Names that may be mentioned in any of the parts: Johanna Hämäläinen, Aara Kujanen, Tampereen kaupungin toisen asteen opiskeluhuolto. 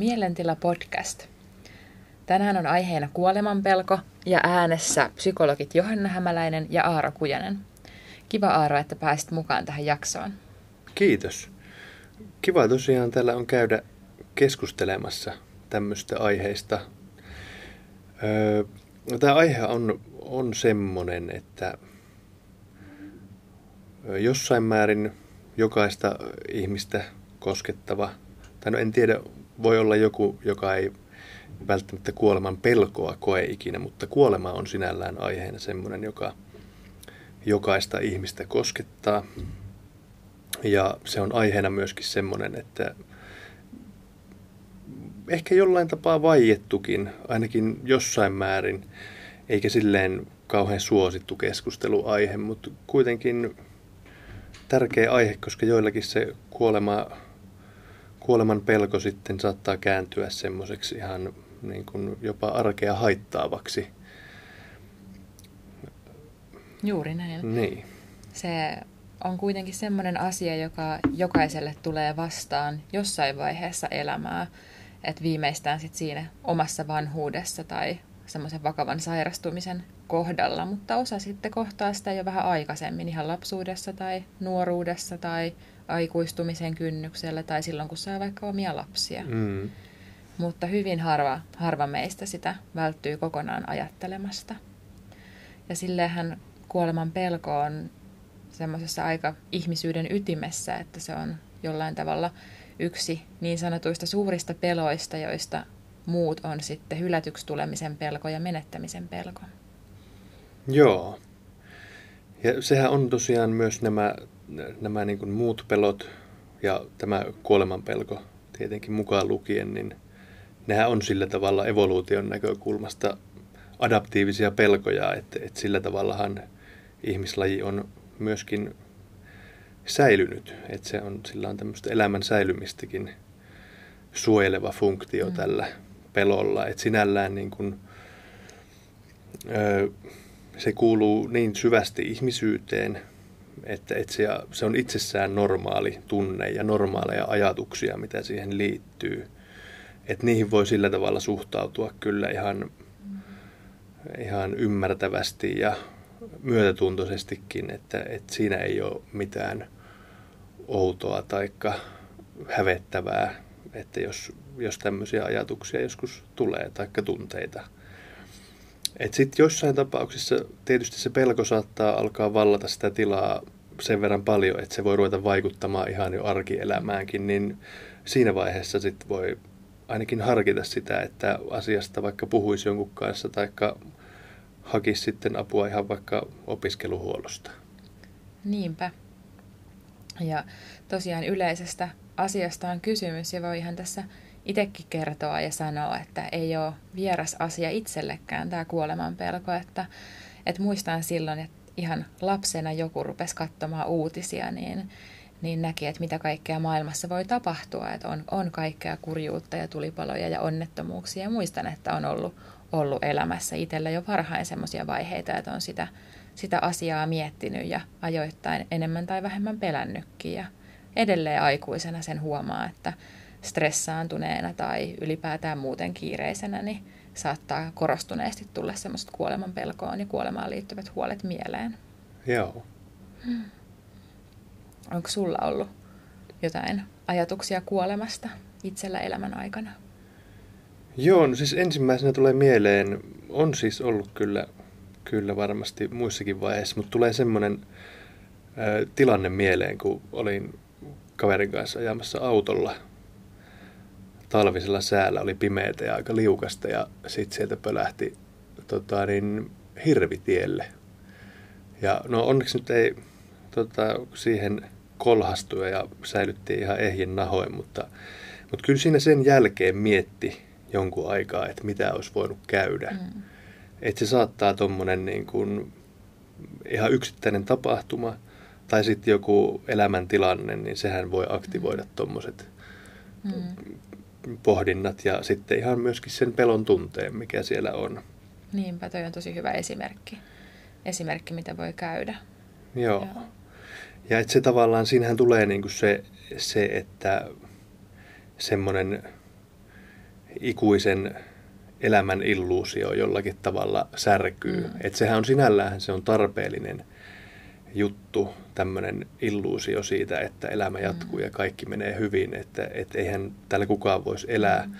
Mielentila-podcast. Tänään on aiheena kuolemanpelko ja äänessä psykologit Johanna Hämäläinen ja Aara Kujanen. Kiva Aara, että pääsit mukaan tähän jaksoon. Kiitos. Kiva tosiaan täällä on käydä keskustelemassa tämmöistä aiheista. Tämä aihe on semmoinen, että jossain määrin jokaista ihmistä koskettava, tai no en tiedä, voi olla joku, joka ei välttämättä kuoleman pelkoa koe ikinä, mutta kuolema on sinällään aiheena semmoinen, joka jokaista ihmistä koskettaa. Ja se on aiheena myöskin semmoinen, että ehkä jollain tapaa vaiettukin, ainakin jossain määrin, eikä silleen kauhean suosittu keskusteluaihe, mutta kuitenkin tärkeä aihe, koska joillakin se kuoleman pelko sitten saattaa kääntyä semmoiseksi ihan niin kuin jopa arkea haittaavaksi. Juuri näin. Niin. Se on kuitenkin semmoinen asia, joka jokaiselle tulee vastaan jossain vaiheessa elämää, että viimeistään sit siinä omassa vanhuudessa tai semmoisen vakavan sairastumisen kohdalla, mutta osa sitten kohtaa sitä jo vähän aikaisemmin, ihan lapsuudessa tai nuoruudessa tai aikuistumisen kynnyksellä tai silloin, kun saa vaikka omia lapsia. Mm. Mutta hyvin harva meistä sitä välttyy kokonaan ajattelemasta. Ja silleenhän kuoleman pelko on semmoisessa aika ihmisyyden ytimessä, että se on jollain tavalla yksi niin sanotuista suurista peloista, joista muut on sitten hylätyksi tulemisen pelko ja menettämisen pelko. Joo. Ja sehän on tosiaan myös nämä niin kuin muut pelot ja tämä kuolemanpelko tietenkin mukaan lukien, niin nehän on sillä tavalla evoluution näkökulmasta adaptiivisia pelkoja, että sillä tavallahan ihmislaji on myöskin säilynyt, että se on, sillä on tämmöistä elämän säilymistäkin suojeleva funktio tällä pelolla, että sinällään niin kuin, se kuuluu niin syvästi ihmisyyteen, että se on itsessään normaali tunne ja normaaleja ajatuksia, mitä siihen liittyy. Että niihin voi sillä tavalla suhtautua kyllä ihan ymmärtävästi ja myötätuntoisestikin, että siinä ei ole mitään outoa tai hävettävää, että jos tämmöisiä ajatuksia joskus tulee tai tunteita. Että sitten jossain tapauksissa tietysti se pelko saattaa alkaa vallata sitä tilaa sen verran paljon, että se voi ruveta vaikuttamaan ihan jo arkielämäänkin, niin siinä vaiheessa sitten voi ainakin harkita sitä, että asiasta vaikka puhuisi jonkun kanssa tai hakisi sitten apua ihan vaikka opiskeluhuollosta. Niinpä. Ja tosiaan yleisestä asiasta on kysymys ja voi ihan tässä itsekin kertoa ja sanoa, että ei ole vieras asia itsellekään tämä kuolemanpelko, että muistan silloin, että ihan lapsena joku rupesi katsomaan uutisia, niin näki, että mitä kaikkea maailmassa voi tapahtua, että on kaikkea kurjuutta ja tulipaloja ja onnettomuuksia, ja muistan, että on ollut elämässä itsellä jo varhain semmoisia vaiheita, että on sitä asiaa miettinyt ja ajoittain enemmän tai vähemmän pelännytkin, ja edelleen aikuisena sen huomaa, että stressaantuneena tai ylipäätään muuten kiireisenä, niin saattaa korostuneesti tulla semmoiset kuolemanpelkoon ja kuolemaan liittyvät huolet mieleen. Joo. Onko sulla ollut jotain ajatuksia kuolemasta itsellä elämän aikana? Joo, no siis ensimmäisenä tulee mieleen, on siis ollut kyllä varmasti muissakin vaiheissa, mutta tulee semmoinen tilanne mieleen, kun olin kaverin kanssa ajamassa autolla. Talvisella säällä oli pimeätä ja aika liukasta, ja sitten sieltä pölähti hirvitielle. Ja no onneksi nyt ei siihen kolhastu ja säilyttiin ihan ehjin nahoin, mutta kyllä siinä sen jälkeen mietti jonkun aikaa, että mitä olisi voinut käydä. Että se saattaa tommonen niin kuin ihan yksittäinen tapahtuma tai sitten joku elämäntilanne, niin sehän voi aktivoida tommoset pohdinnat ja sitten ihan myöskin sen pelon tunteen, mikä siellä on. Niinpä, toi on tosi hyvä esimerkki. Esimerkki, mitä voi käydä. Joo. Joo. Ja että se tavallaan, siinähän tulee niinku se, että semmoinen ikuisen elämän illuusio jollakin tavalla särkyy. Että sehän on sinällään, se on tarpeellinen juttu, tämmöinen illuusio siitä, että elämä jatkuu ja kaikki menee hyvin. Että et eihän täällä kukaan voisi elää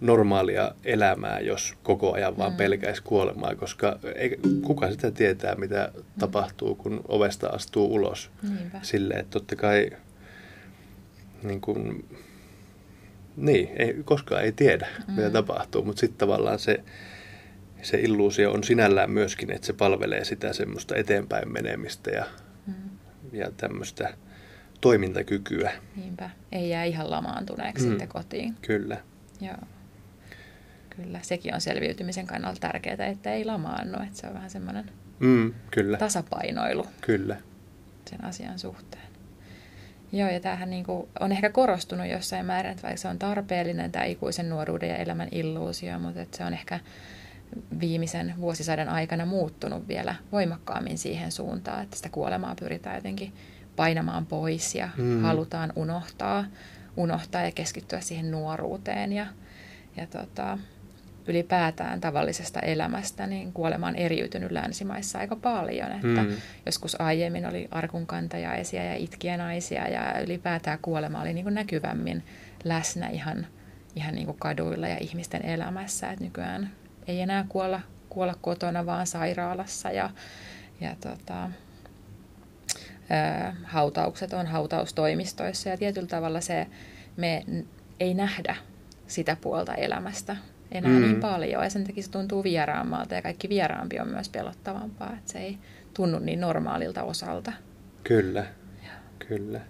normaalia elämää, jos koko ajan vaan pelkäisi kuolemaa, koska ei, kuka sitä tietää, mitä tapahtuu, kun ovesta astuu ulos. Niinpä. Silleen, että totta kai niin kuin, niin, ei, koskaan ei tiedä, mitä tapahtuu, mutta sitten tavallaan se illuusio on sinällään myöskin, että se palvelee sitä semmoista eteenpäin menemistä ja tämmöistä toimintakykyä. Niinpä, ei jää ihan lamaantuneeksi sitten kotiin. Kyllä. Joo. Kyllä, sekin on selviytymisen kannalta tärkeää, että ei lamaannu, että se on vähän semmoinen tasapainoilu kyllä. sen asian suhteen. Joo, ja tämähän niinku on ehkä korostunut jossain määrin, että vaikka se on tarpeellinen tämä ikuisen nuoruuden ja elämän illuusio, mutta että se on ehkä viimeisen vuosisadan aikana muuttunut vielä voimakkaammin siihen suuntaan, että sitä kuolemaa pyritään jotenkin painamaan pois ja halutaan unohtaa ja keskittyä siihen nuoruuteen ja ylipäätään tavallisesta elämästä, niin kuolema on eriytynyt länsimaissa aika paljon, että joskus aiemmin oli arkunkantajaisia ja itkijänaisia ja ylipäätään kuolema oli niin kuin näkyvämmin läsnä ihan niin kuin kaduilla ja ihmisten elämässä, että nykyään ei enää kuolla kotona vaan sairaalassa ja hautaukset on hautaustoimistoissa ja tietyllä tavalla me ei nähdä sitä puolta elämästä enää niin paljon ja sen takia se tuntuu vieraammalta ja kaikki vieraampi on myös pelottavampaa, että se ei tunnu niin normaalilta osalta. Kyllä, ja. Kyllä.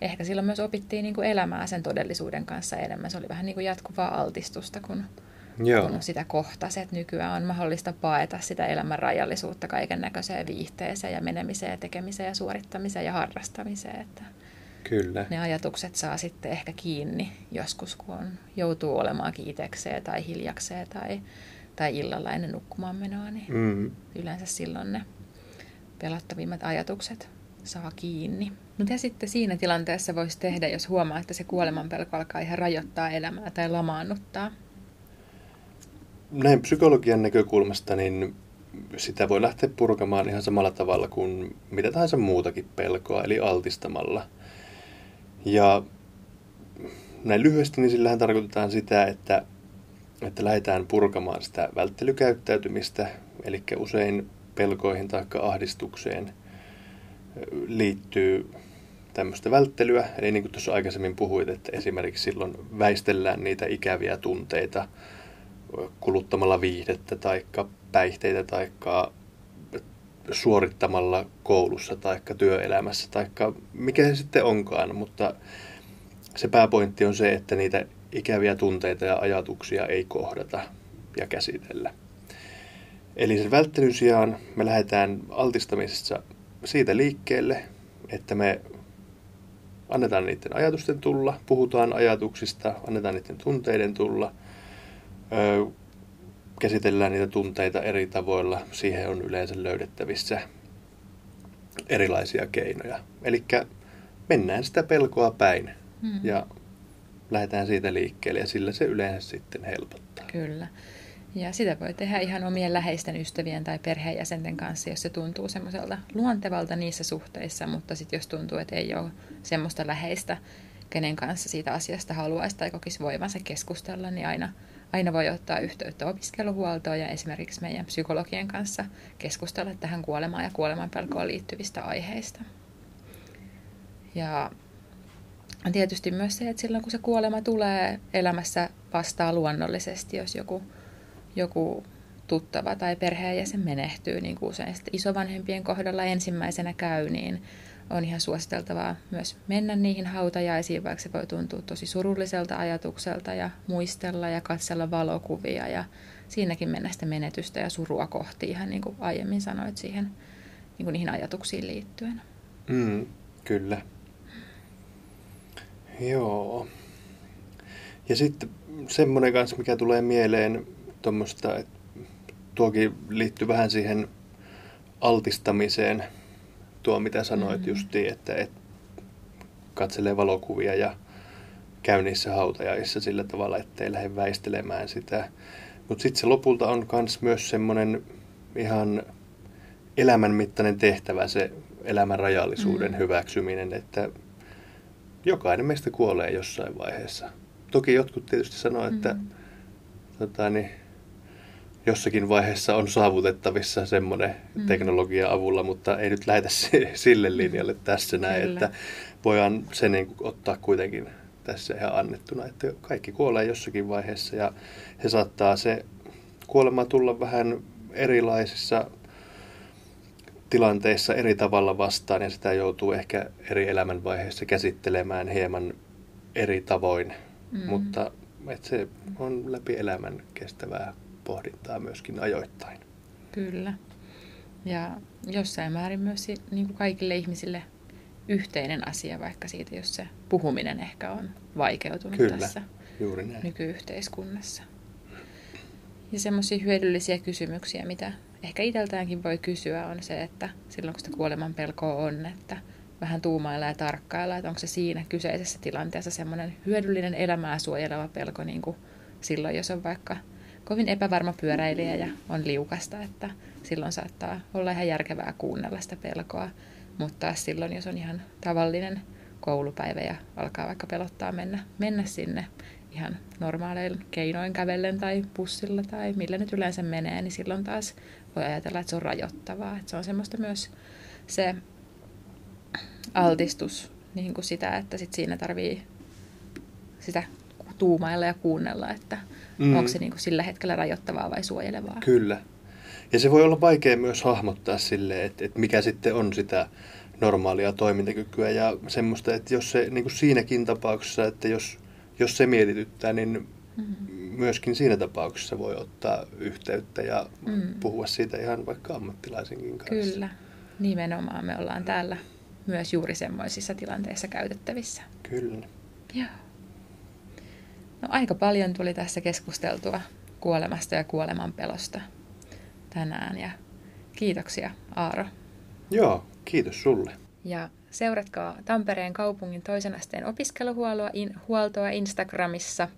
Ehkä silloin myös opittiin niin kuin elämää sen todellisuuden kanssa enemmän, se oli vähän niin kuin jatkuvaa altistusta kun sitä kohtasi, että nykyään on mahdollista paeta sitä elämän rajallisuutta kaiken näköiseen viihteeseen ja menemiseen ja tekemiseen ja suorittamiseen ja harrastamiseen. Että kyllä. Ne ajatukset saa sitten ehkä kiinni joskus, kun joutuu olemaankin itsekseen tai hiljakseen tai illalla ennen nukkumaan menoa, niin yleensä silloin ne pelottavimmat ajatukset saa kiinni. Mitä sitten siinä tilanteessa voisi tehdä, jos huomaa, että se kuolemanpelko alkaa ihan rajoittaa elämää tai lamaannuttaa? Näin psykologian näkökulmasta niin sitä voi lähteä purkamaan ihan samalla tavalla kuin mitä tahansa muutakin pelkoa, eli altistamalla. Ja näin lyhyesti niin sillähän tarkoitetaan sitä, että lähdetään purkamaan sitä välttelykäyttäytymistä, eli usein pelkoihin tai ahdistukseen liittyy tämmöistä välttelyä. Eli niin kuin tuossa aikaisemmin puhuit, että esimerkiksi silloin väistellään niitä ikäviä tunteita, kuluttamalla viihdettä tai päihteitä tai suorittamalla koulussa tai työelämässä tai mikä se sitten onkaan, mutta se pääpointti on se, että niitä ikäviä tunteita ja ajatuksia ei kohdata ja käsitellä. Eli sen välttelyn sijaan me lähdetään altistamisessa siitä liikkeelle, että me annetaan niiden ajatusten tulla, puhutaan ajatuksista, annetaan niiden tunteiden tulla, käsitellään niitä tunteita eri tavoilla. Siihen on yleensä löydettävissä erilaisia keinoja. Eli mennään sitä pelkoa päin ja lähdetään siitä liikkeelle ja sillä se yleensä sitten helpottaa. Kyllä. Ja sitä voi tehdä ihan omien läheisten ystävien tai perheenjäsenten kanssa, jos se tuntuu semmoiselta luontevalta niissä suhteissa, mutta sitten jos tuntuu, että ei ole semmoista läheistä, kenen kanssa siitä asiasta haluaisi tai kokisi voivansa keskustella, niin aina voi ottaa yhteyttä opiskeluhuoltoon ja esimerkiksi meidän psykologien kanssa keskustella tähän kuolemaan ja kuolemanpelkoon liittyvistä aiheista. Ja tietysti myös se, että silloin kun se kuolema tulee, elämässä vastaa luonnollisesti, jos joku tuttava tai perheenjäsen menehtyy, niin kuin usein isovanhempien kohdalla ensimmäisenä käy, niin on ihan suositeltavaa myös mennä niihin hautajaisiin, vaikka se voi tuntua tosi surulliselta ajatukselta ja muistella ja katsella valokuvia ja siinäkin mennä sitä menetystä ja surua kohti, ihan niin kuin aiemmin sanoit siihen, niin kuin niihin ajatuksiin liittyen. Kyllä. Joo. Ja sitten semmoinen kanssa, mikä tulee mieleen tuommoista, että tuokin liittyy vähän siihen altistamiseen, tuo mitä sanoit justiin, että katselee valokuvia ja käy niissä hautajaisissa sillä tavalla, ettei lähde väistelemään sitä. Mutta sitten se lopulta on myös semmoinen ihan elämänmittainen tehtävä se elämän rajallisuuden hyväksyminen, että jokainen meistä kuolee jossain vaiheessa. Toki jotkut tietysti sanoo, että jossakin vaiheessa on saavutettavissa semmoinen teknologian avulla, mutta ei nyt lähdetä sille linjalle tässä näin, että voidaan se niin kuin ottaa kuitenkin tässä ihan annettuna, että kaikki kuolee jossakin vaiheessa ja se saattaa se kuolema tulla vähän erilaisissa tilanteissa eri tavalla vastaan ja sitä joutuu ehkä eri elämänvaiheissa käsittelemään hieman eri tavoin, mutta se on läpi elämän kestävää pohdintaa myöskin ajoittain. Kyllä. Ja jossain määrin myös niin kuin kaikille ihmisille yhteinen asia, vaikka siitä, jos se puhuminen ehkä on vaikeutunut tässä nykyyhteiskunnassa. Ja semmoisia hyödyllisiä kysymyksiä, mitä ehkä itseltäänkin voi kysyä, on se, että silloin kun sitä kuoleman pelkoa on, että vähän tuumailla ja tarkkailla, että onko se siinä kyseisessä tilanteessa semmoinen hyödyllinen elämää suojeleva pelko, niin kuin silloin, jos on vaikka kovin epävarma pyöräilijä ja on liukasta, että silloin saattaa olla ihan järkevää kuunnella sitä pelkoa. Mutta silloin, jos on ihan tavallinen koulupäivä ja alkaa vaikka pelottaa mennä sinne ihan normaaleilla keinoin kävellen tai bussilla tai millä nyt yleensä menee, niin silloin taas voi ajatella, että se on rajoittavaa. Että se on semmoista myös se altistus niin kuin sitä, että sit siinä tarvii sitä tuumailla ja kuunnella, että onko se niin kuin sillä hetkellä rajoittavaa vai suojelevaa. Kyllä. Ja se voi olla vaikea myös hahmottaa silleen, että mikä sitten on sitä normaalia toimintakykyä ja semmoista, että jos se niin kuin siinäkin tapauksessa, että jos se mietityttää, niin myöskin siinä tapauksessa voi ottaa yhteyttä ja puhua siitä ihan vaikka ammattilaisenkin kanssa. Kyllä, nimenomaan me ollaan täällä myös juuri semmoisissa tilanteissa käytettävissä. Kyllä. Joo. No, aika paljon tuli tässä keskusteltua kuolemasta ja kuoleman pelosta tänään ja kiitoksia, Aaro. Joo, kiitos sulle. Ja seuratkaa Tampereen kaupungin toisen asteen opiskeluhuoltoa Instagramissa.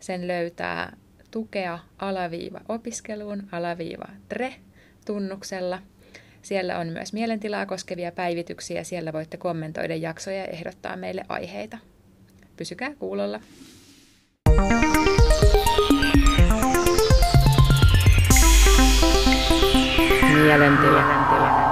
Sen löytää tukea_opiskeluun_tre tunnuksella. Siellä on myös mielentilaa koskevia päivityksiä. Siellä voitte kommentoida jaksoja ja ehdottaa meille aiheita. Pysykää kuulolla. Mielentila.